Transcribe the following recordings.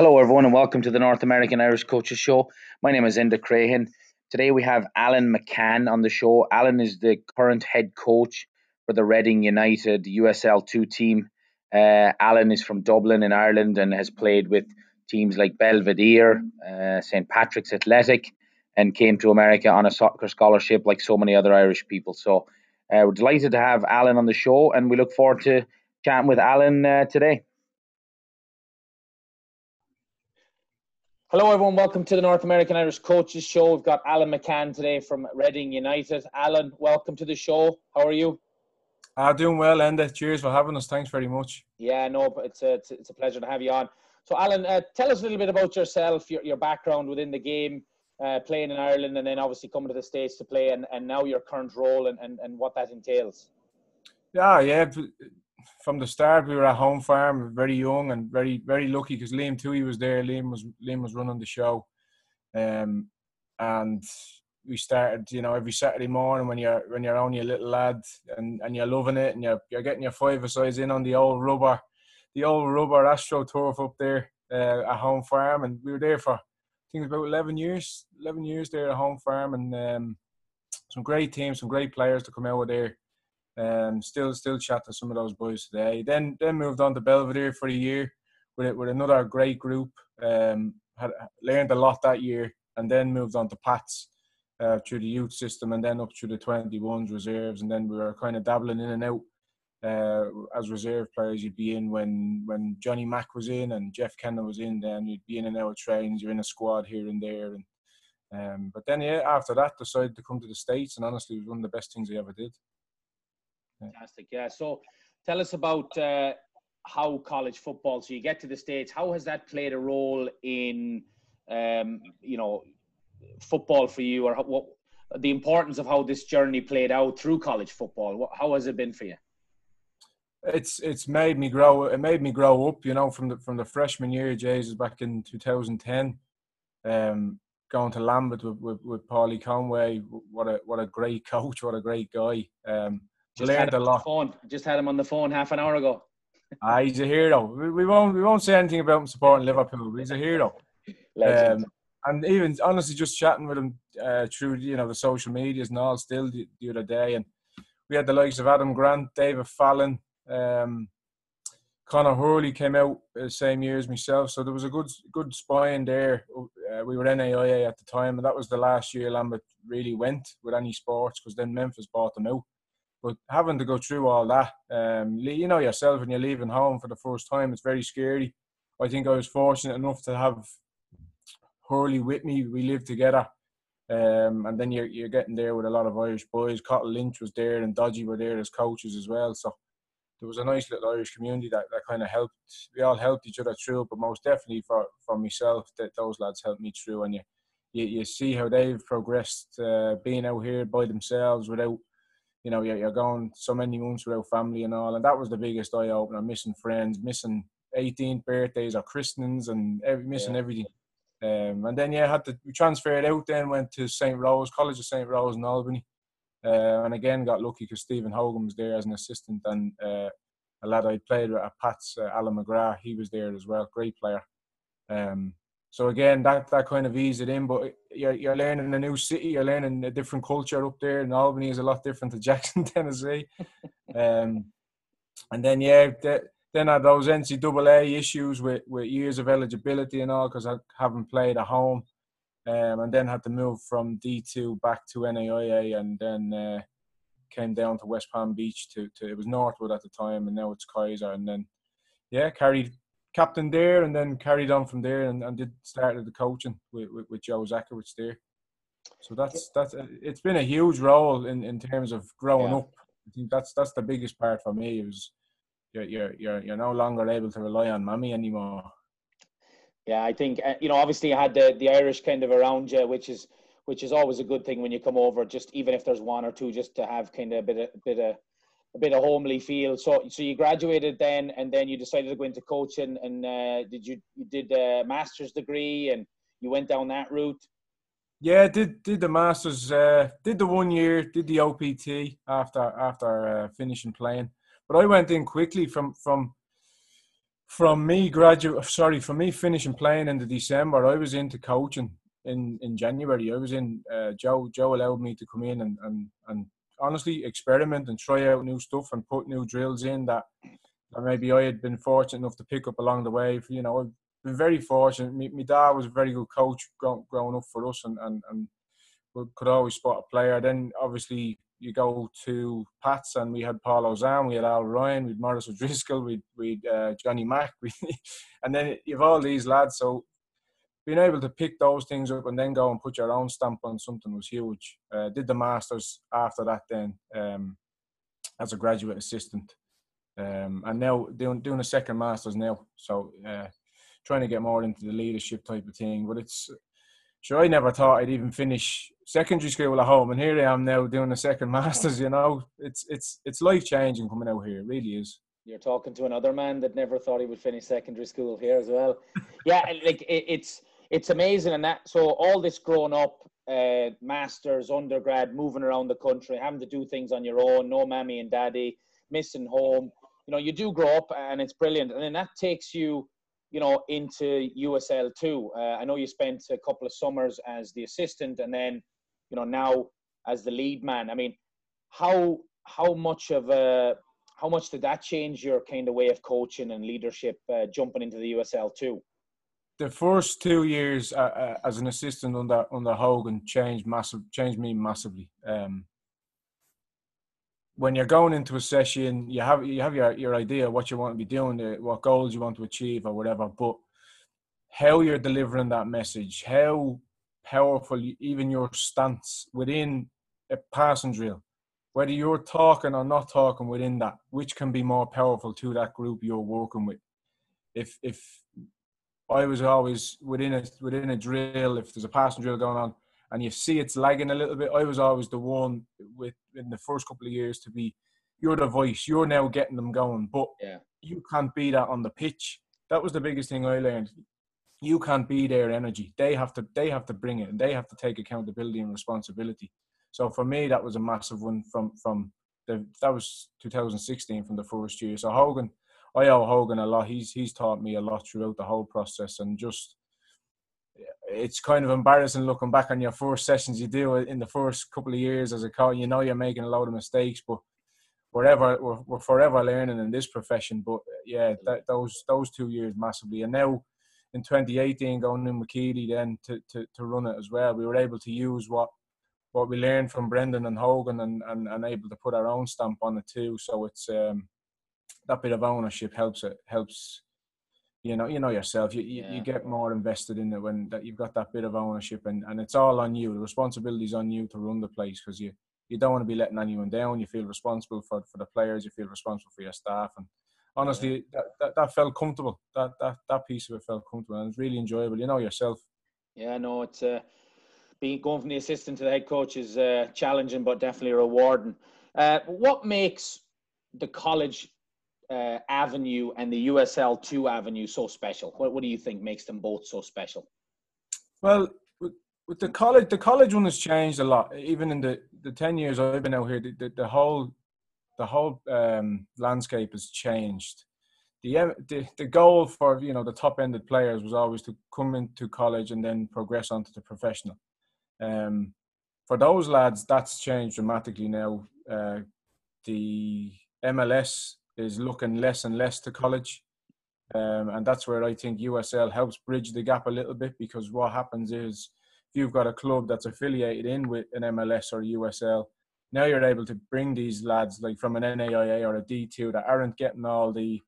Hello everyone and welcome to the North American Irish Coaches Show. My name is Inda Crahan. Today we have Alan McCann on the show. Alan is the current head coach for the Reading United USL2 team. Alan is from Dublin in Ireland and has played with teams like Belvedere, St. Patrick's Athletic, and came to America on a soccer scholarship like so many other Irish people. So we're delighted to have Alan on the show and we look forward to chatting with Alan today. Hello everyone, welcome to the North American Irish Coaches Show. We've got Alan McCann today from Reading United. Alan, welcome to the show. How are you? Doing well, Enda. Cheers for having us. Thanks very much. Yeah, no, it's a pleasure to have you on. So Alan, tell us a little bit about yourself, your background within the game, playing in Ireland and then obviously coming to the States to play and now your current role and what that entails. Yeah. From the start, we were at Home Farm, very young and very lucky because Liam Toohey was there. Liam was running the show, and we started. You know, every Saturday morning when you're only a little lad and you're loving it and you're getting your five-a-sides in on the old rubber AstroTurf up there at Home Farm, and we were there for I think about 11 years there at Home Farm, and some great teams, some great players to come out of there. Still chat to some of those boys today. Then moved on to Belvedere for a year with another great group. Learned a lot that year, and then moved on to Pats through the youth system, and then up through the 21s reserves. And then we were kind of dabbling in and out as reserve players. You'd be in when Johnny Mack was in and Jeff Kenner was in. Then you'd be in and out of trains. You're in a squad here and there. And but then yeah, after that, decided to come to the States, and honestly, it was one of the best things I ever did. Fantastic, yeah. So tell us about how college football, so you get to the States, how has that played a role in, you know, football for you or what the importance of how this journey played out through college football? How has it been for you? It's made me grow. It made me grow up, you know, from the freshman year, Jays, back in 2010, going to Lambert with Paulie Conway. What a great coach, what a great guy. Learned a lot. Just had him on the phone half an hour ago. He's a hero. We won't say anything about him supporting Liverpool, but he's a hero. And even honestly, just chatting with him through the social medias and all. Still the other day, and we had the likes of Adam Grant, David Fallon, Connor Hurley came out the same year as myself. So there was a good spine there. We were NAIA at the time, and that was the last year Lambert really went with any sports because then Memphis bought them out. But having to go through all that, you know yourself when you're leaving home for the first time, it's very scary. I think I was fortunate enough to have Hurley with me. We lived together. And then you're getting there with a lot of Irish boys. Cotter Lynch was there and Dodgy were there as coaches as well. So there was a nice little Irish community that kind of helped. We all helped each other through, but most definitely for myself, that those lads helped me through. And you see how they've progressed being out here by themselves without... You know, you're going so many months without family and all. And that was the biggest eye-opener, missing friends, missing 18th birthdays or christenings and missing everything. And then, we transferred out then, went to St. Rose, College of St. Rose in Albany. And again, got lucky because Stephen Hogan was there as an assistant. And a lad I played with at Pats, Alan McGrath, he was there as well. Great player. So again, that kind of eased it in, but you're learning a new city, you're learning a different culture up there, and Albany is a lot different to Jackson, Tennessee. And then, then I had those NCAA issues with years of eligibility and all, because I haven't played at home, and then had to move from D2 back to NAIA, and then came down to West Palm Beach, to it was Northwood at the time, and now it's Kaiser, and then, carried... Captain there, and then carried on from there, and started the coaching with Joe Zachowicz there. So that's it's been a huge role in terms of growing up. I think that's the biggest part for me. Is you're no longer able to rely on mummy anymore. Yeah, I think obviously you had the Irish kind of around you, which is always a good thing when you come over. Just even if there's one or two, just to have kind of a bit of homely feel. So you graduated then, and then you decided to go into coaching. And did you a master's degree, and you went down that route? Yeah, did the master's, did the 1 year, did the OPT after finishing playing. But I went in quickly from From me finishing playing in December, I was into coaching in January. I was in Joe allowed me to come in and honestly experiment and try out new stuff and put new drills in that maybe I had been fortunate enough to pick up along the way. You know, I've been very fortunate. My dad was a very good coach growing up for us, and we could always spot a player. Then obviously you go to Pats and we had Paul Ozan, we had Al Ryan, we had Morris O'Driscoll, we had Johnny Mack. And then you've all these lads. So being able to pick those things up and then go and put your own stamp on something was huge. Did the Masters after that then as a graduate assistant. And now doing a second Masters now. So trying to get more into the leadership type of thing. But it's... Sure, I never thought I'd even finish secondary school at home, and here I am now doing a second Masters. You know, it's life changing coming out here. It really is. You're talking to another man that never thought he would finish secondary school here as well. Yeah, like it's amazing, and that. So all this growing up, Masters, undergrad, moving around the country, having to do things on your own, no mammy and daddy, missing home. You know, you do grow up, and it's brilliant, and then that takes you, you know, into USL2. I know you spent a couple of summers as the assistant and then, you know, now as the lead man. I mean, how much did that change your kind of way of coaching and leadership jumping into the USL2? The first 2 years as an assistant under Hogan changed me massively. When you're going into a session, you have your idea of what you want to be doing, what goals you want to achieve or whatever, but how you're delivering that message, how powerful even your stance within a passing drill, whether you're talking or not talking within that, which can be more powerful to that group you're working with. If I was always within a drill, if there's a passing drill going on, and you see it's lagging a little bit, I was always the one in the first couple of years to be, you're the voice, you're now getting them going, but you can't be that on the pitch. That was the biggest thing I learned. You can't be their energy. They have to bring it, and they have to take accountability and responsibility. So for me, that was a massive one that was 2016 from the first year. So Hogan, I owe Hogan a lot. He's taught me a lot throughout the whole process, and just, it's kind of embarrassing looking back on your first sessions you do in the first couple of years as a coach. You know you're making a load of mistakes, but we're forever learning in this profession. But yeah, those 2 years massively. And now in 2018, going in with Keely then to run it as well, we were able to use what we learned from Brendan and Hogan and able to put our own stamp on it too. So it's that bit of ownership helps. You know yourself. You get more invested in it when that you've got that bit of ownership, and it's all on you. The responsibility's on you to run the place, because you don't want to be letting anyone down. You feel responsible for the players. You feel responsible for your staff. And honestly, that felt comfortable. That piece of it felt comfortable, and it's really enjoyable. You know yourself. Yeah, no, it's going from the assistant to the head coach is challenging, but definitely rewarding. What makes the college avenue and the USL2 avenue so special? What do you think makes them both so special? Well, with the college one has changed a lot. Even in the 10 years I've been out here, the whole landscape has changed. The goal for, you know, the top-ended players was always to come into college and then progress onto the professional. For those lads, that's changed dramatically now. The MLS is looking less and less to college. And that's where I think USL helps bridge the gap a little bit, because what happens is if you've got a club that's affiliated in with an MLS or a USL, now you're able to bring these lads like from an NAIA or a D2 that aren't getting all the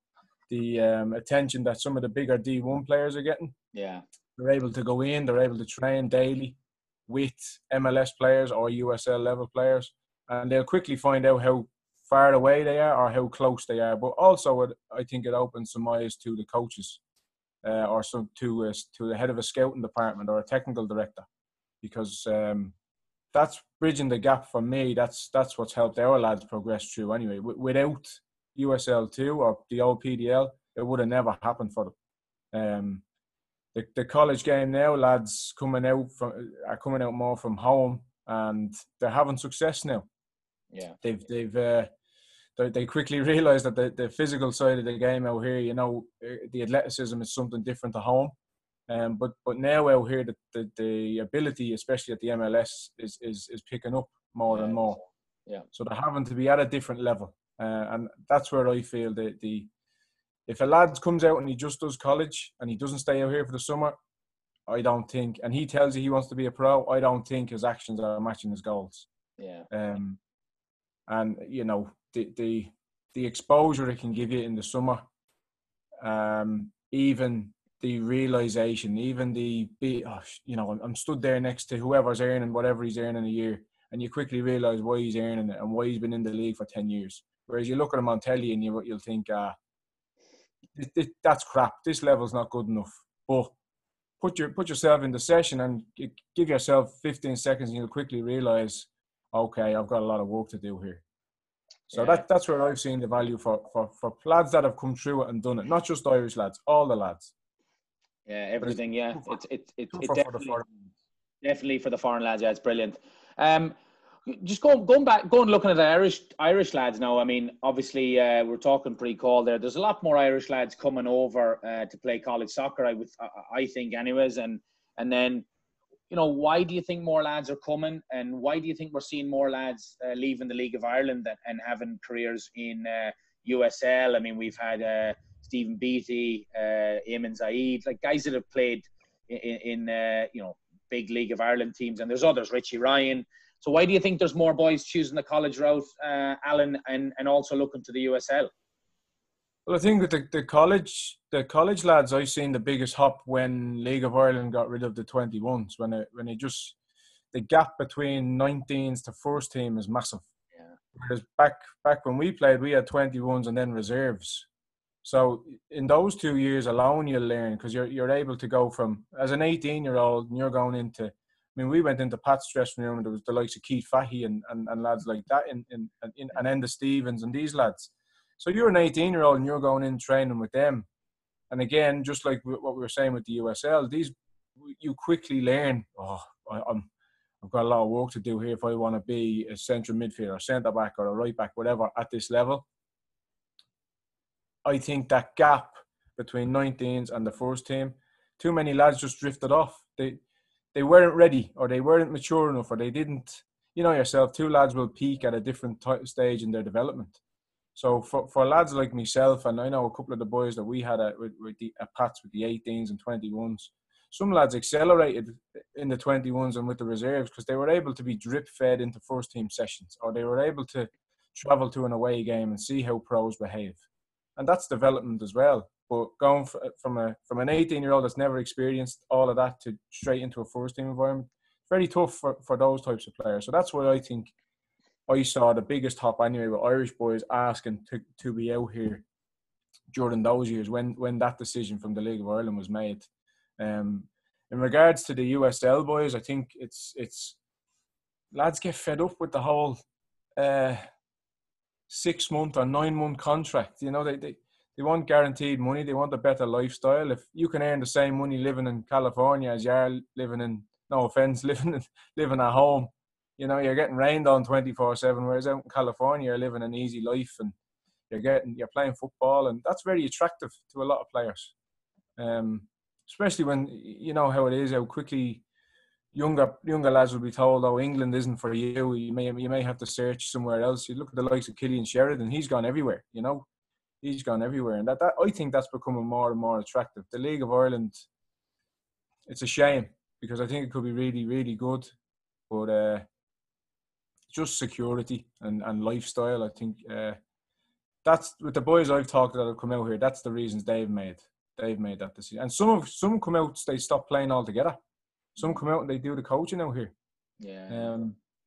attention that some of the bigger D1 players are getting. Yeah. They're able to go in, they're able to train daily with MLS players or USL level players, and they'll quickly find out how far away they are or how close they are. But also I think it opens some eyes to the coaches or to the head of a scouting department or a technical director, because that's bridging the gap for me. That's what's helped our lads progress through anyway. Without USL2 or the old PDL, it would have never happened for them. The college game now, lads are coming out more from home, and they're having success now. Yeah, they've they quickly realised that the physical side of the game out here, you know, the athleticism is something different to home. But now out here, the ability, especially at the MLS, is picking up more and more. Yeah. So they're having to be at a different level. And that's where I feel that if a lad comes out and he just does college and he doesn't stay out here for the summer, I don't think, and he tells you he wants to be a pro, I don't think his actions are matching his goals. Yeah. And, you know, the exposure it can give you in the summer, even the realisation, even you know, I'm stood there next to whoever's earning whatever he's earning a year, and you quickly realise why he's earning it and why he's been in the league for 10 years. Whereas you look at him on telly and you'll think, that's crap, this level's not good enough. But put yourself in the session and give yourself 15 seconds and you'll quickly realise, okay, I've got a lot of work to do here. So that's where I've seen the value for lads that have come through it and done it. Not just Irish lads, all the lads. Yeah, everything. Yeah, it's definitely for the foreign lads. Yeah, it's brilliant. Just going looking at the Irish lads now. I mean, obviously we're talking pre-call there. There's a lot more Irish lads coming over to play college soccer. I think, anyways. And then, you know, why do you think more lads are coming, and why do you think we're seeing more lads leaving the League of Ireland and having careers in USL? I mean, we've had. Stephen Beattie, Eamon Zaid, like guys that have played in you know, big League of Ireland teams, and there's others, Richie Ryan. So why do you think there's more boys choosing the college route, Alan, and also looking to the USL? Well, I think that the college lads, I've seen the biggest hop when League of Ireland got rid of the 21s. When it just, the gap between 19s to first team is massive. Yeah. Whereas back when we played, we had 21s and then reserves. So in those 2 years alone, you'll learn, because you're able to go from, as an 18-year-old, and you're going into, I mean, we went into Pat's dressing room and there was the likes of Keith Fahey and lads like that, and Enda Stevens and these lads. So you're an 18-year-old and you're going in training with them. And again, just like what we were saying with the USL, you quickly learn, I've got a lot of work to do here if I want to be a central midfielder, centre-back or a right-back, whatever, at this level. I think that gap between 19s and the first team, too many lads just drifted off. They weren't ready, or they weren't mature enough, or they didn't. You know yourself, two lads will peak at a different stage in their development. So for lads like myself, and I know a couple of the boys that we had at Pats with the 18s and 21s, some lads accelerated in the 21s and with the reserves because they were able to be drip-fed into first-team sessions, or they were able to travel to an away game and see how pros behave. And that's development as well. But going from an 18-year-old that's never experienced all of that to straight into a first-team environment, very tough for those types of players. So that's why I think I saw the biggest hop anyway with Irish boys asking to be out here during those years when that decision from the League of Ireland was made. In regards to the USL boys, I think it's lads get fed up with the whole... 6-month or 9-month contract. You know, they want guaranteed money. They want a better lifestyle. If you can earn the same money living in California as you are living in, no offense, living at home, you know, you're getting rained on 24/7, whereas out in California you're living an easy life and you're playing football, and that's very attractive to a lot of players, especially when you know how it is, how quickly younger lads will be told, oh, England isn't for you. You may have to search somewhere else. You look at the likes of Killian Sheridan. He's gone everywhere, you know. He's gone everywhere. And that I think that's becoming more and more attractive. The League of Ireland, it's a shame because I think it could be really, really good. But just security and lifestyle, I think. That's with the boys I've talked that have come out here, that's the reasons they've made. They've made that decision. And some come out, they stop playing altogether. Some come out and they do the coaching out here. Yeah.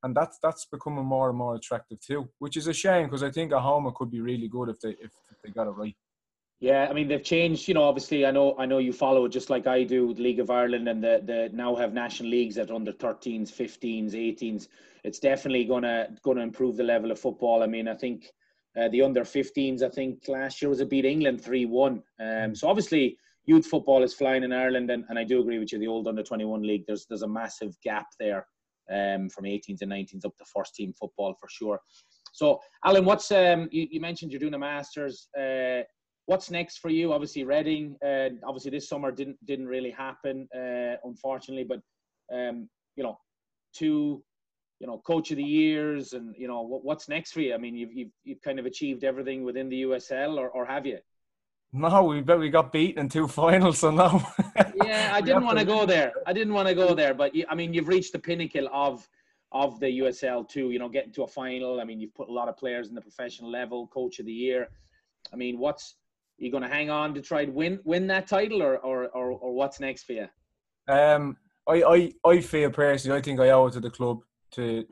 And that's becoming more and more attractive too, which is a shame because I think at home it could be really good if they got it right. Yeah, I mean, they've changed, you know, obviously I know you follow it just like I do with League of Ireland, and the now have national leagues that are under 13s, 15s, 18s. It's definitely gonna improve the level of football. I mean, I think the under 15s, I think last year was a beat England 3-1. So obviously youth football is flying in Ireland, and I do agree with you, the old under-21 league, there's a massive gap there from 18s and 19s up to first-team football for sure. So, Alan, what's you mentioned you're doing a master's. What's next for you? Obviously, Reading. Obviously, this summer didn't really happen, unfortunately. But you know, two coach of the years, and you know, what's next for you? I mean, you've kind of achieved everything within the USL, or have you? No, we got beaten in two finals, so no. Yeah, I didn't want to go there. But I mean, you've reached the pinnacle of the USL too. You know, getting to a final. I mean, you've put a lot of players in the professional level, coach of the year. I mean, are you going to hang on to try to win that title, or what's next for you? I feel personally, I think I owe it to the club to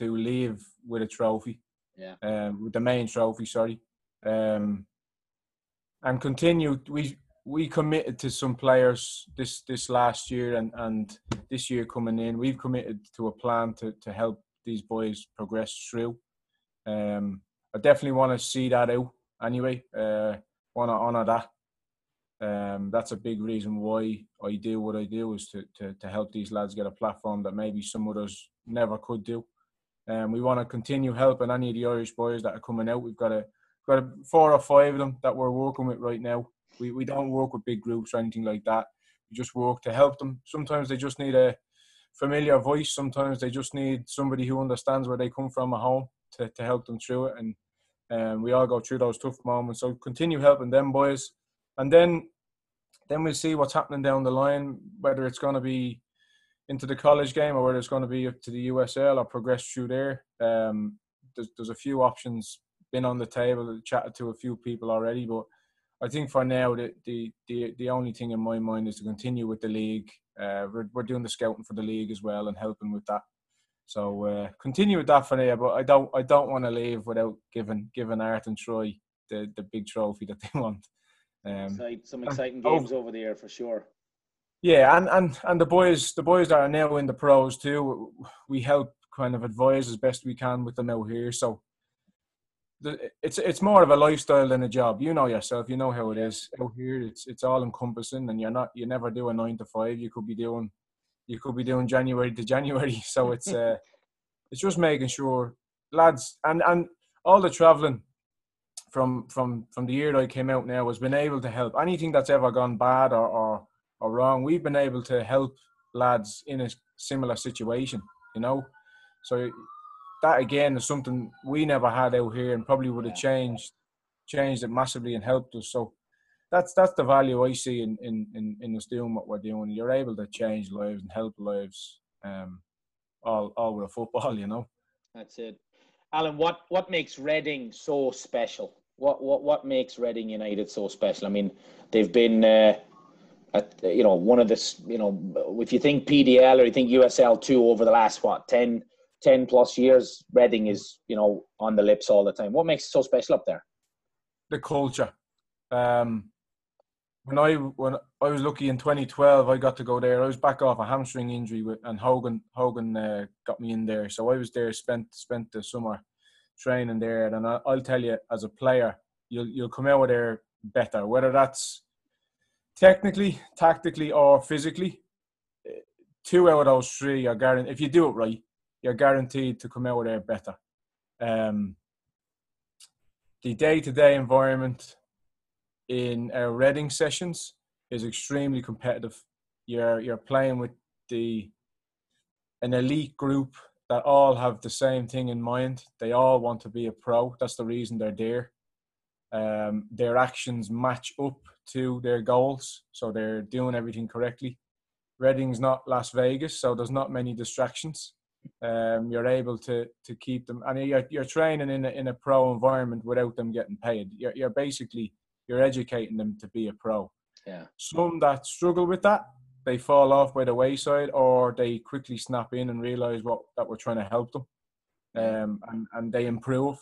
leave with a trophy. Yeah. With the main trophy, sorry. And continue. We committed to some players this last year and this year coming in. We've committed to a plan to help these boys progress through. I definitely want to see that out anyway. Want to honour that. That's a big reason why I do what I do, is to help these lads get a platform that maybe some others never could do. We want to continue helping any of the Irish boys that are coming out. We've got 4 or 5 of them that we're working with right now. We don't work with big groups or anything like that. We just work to help them. Sometimes they just need a familiar voice. Sometimes they just need somebody who understands where they come from at home to help them through it. And we all go through those tough moments. So continue helping them boys. And then we'll see what's happening down the line, whether it's going to be into the college game or whether it's going to be up to the USL or progress through there. There's a few options. Been on the table, chatted to a few people already, but I think for now the only thing in my mind is to continue with the league. We're doing the scouting for the league as well and helping with that, so continue with that for now. But I don't want to leave without giving Art and Troy the big trophy that they want. Some exciting games over the year for sure. Yeah, and the boys that are now in the pros too, we help kind of advise as best we can with them out here. So. It's more of a lifestyle than a job. You know yourself. You know how it is out here. It's all encompassing, and you never do a 9 to 5. You could be doing January to January. So it's it's just making sure lads and all the travelling from the year I came out now has been able to help anything that's ever gone bad or wrong. We've been able to help lads in a similar situation. You know, so. That again is something we never had out here, and probably would have changed it massively and helped us. So that's the value I see in us doing what we're doing. You're able to change lives and help lives, all with football, you know. That's it, Alan. What makes Reading so special? What makes Reading United so special? I mean, they've been. One of the, if you think PDL or you think USL2 over the last 10 plus years, Reading is, on the lips all the time. What makes it so special up there? The culture. When I was lucky in 2012, I got to go there. I was back off a hamstring injury, and Hogan got me in there. So I was there, spent the summer training there. And I'll tell you, as a player, you'll come out of there better, whether that's technically, tactically, or physically. 2 out of those 3 are guaranteed if you do it right. You're guaranteed to come out of there better. The day-to-day environment in our Reading sessions is extremely competitive. You're playing with an elite group that all have the same thing in mind. They all want to be a pro. That's the reason they're there. Their actions match up to their goals, so they're doing everything correctly. Reading's not Las Vegas, so there's not many distractions. You're able to keep them, and you're training in a pro environment without them getting paid. You're basically educating them to be a pro. Yeah. Some that struggle with that, they fall off by the wayside, or they quickly snap in and realise that we're trying to help them, and they improve.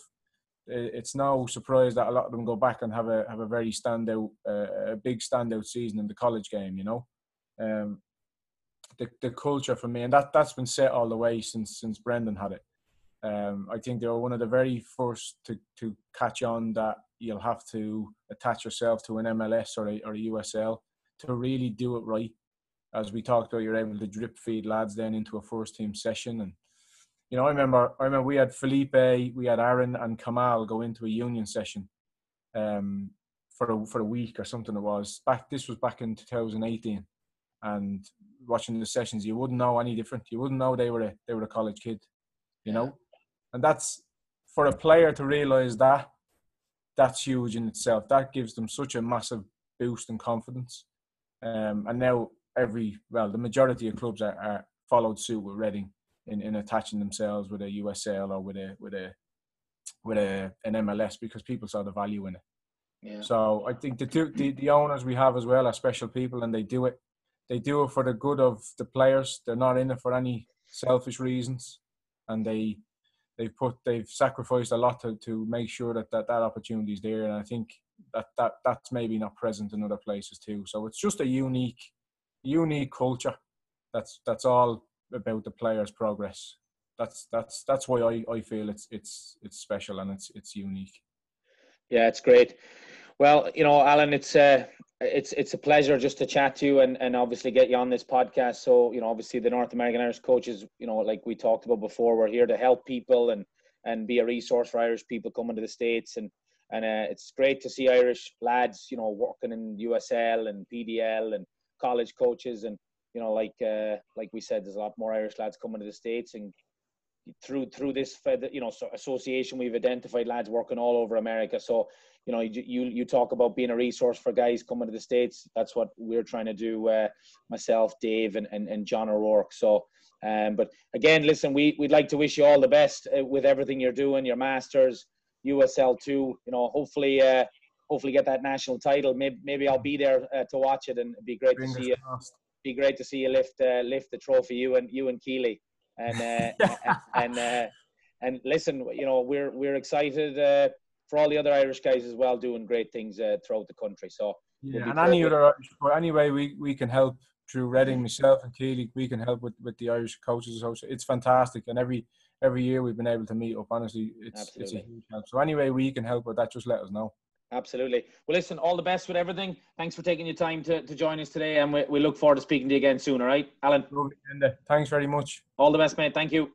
It's no surprise that a lot of them go back and have a very standout, a big standout season in the college game. You know. The culture for me, and that's been set all the way since Brendan had it. I think they were one of the very first to catch on that you'll have to attach yourself to an MLS or a USL to really do it right. As we talked about, you're able to drip feed lads then into a first team session, and you know, I remember we had Felipe, we had Aaron and Kamal go into a union session for a week or something. It was back. This was back in 2018, and watching the sessions, you wouldn't know any different. You wouldn't know they were a college kid, you know, and that's for a player to realise that. That's huge in itself. That gives them such a massive boost in confidence. And now the majority of clubs are followed suit with Reading in attaching themselves with a USL or with an MLS, because people saw the value in it. Yeah. So I think the owners we have as well are special people, and they do it. They do it for the good of the players. They're not in it for any selfish reasons, and they've sacrificed a lot to make sure that opportunity is there. And I think that's maybe not present in other places too. So it's just a unique culture. That's all about the players' progress. That's why I feel it's special and it's unique. Yeah, it's great. Well, you know, Alan, it's a pleasure just to chat to you and obviously get you on this podcast. So, you know, obviously the North American Irish coaches, you know, like we talked about before, we're here to help people and be a resource for Irish people coming to the States. And it's great to see Irish lads, you know, working in USL and PDL and college coaches. And, you know, like we said, there's a lot more Irish lads coming to the States, and through this, you know, association, we've identified lads working all over America. So, you know, you talk about being a resource for guys coming to the States. That's what we're trying to do, myself, Dave, and John O'Rourke. So, but again, listen, we'd like to wish you all the best with everything you're doing, your Masters, USL2. You know, hopefully get that national title. Maybe I'll be there to watch it, and it'd be great to see you. Be great to see you lift the trophy, you and Keely. And listen, you know, we're excited for all the other Irish guys as well, doing great things throughout the country. So yeah, and any way we can help through Reading, myself and Keely, we can help with the Irish Coaches Association. It's fantastic, and every year we've been able to meet up. Honestly, it's a huge help. So any way we can help with that, just let us know. Absolutely. Well, listen, all the best with everything. Thanks for taking your time to join us today. And we look forward to speaking to you again soon. All right, Alan? Thanks very much. All the best, mate. Thank you.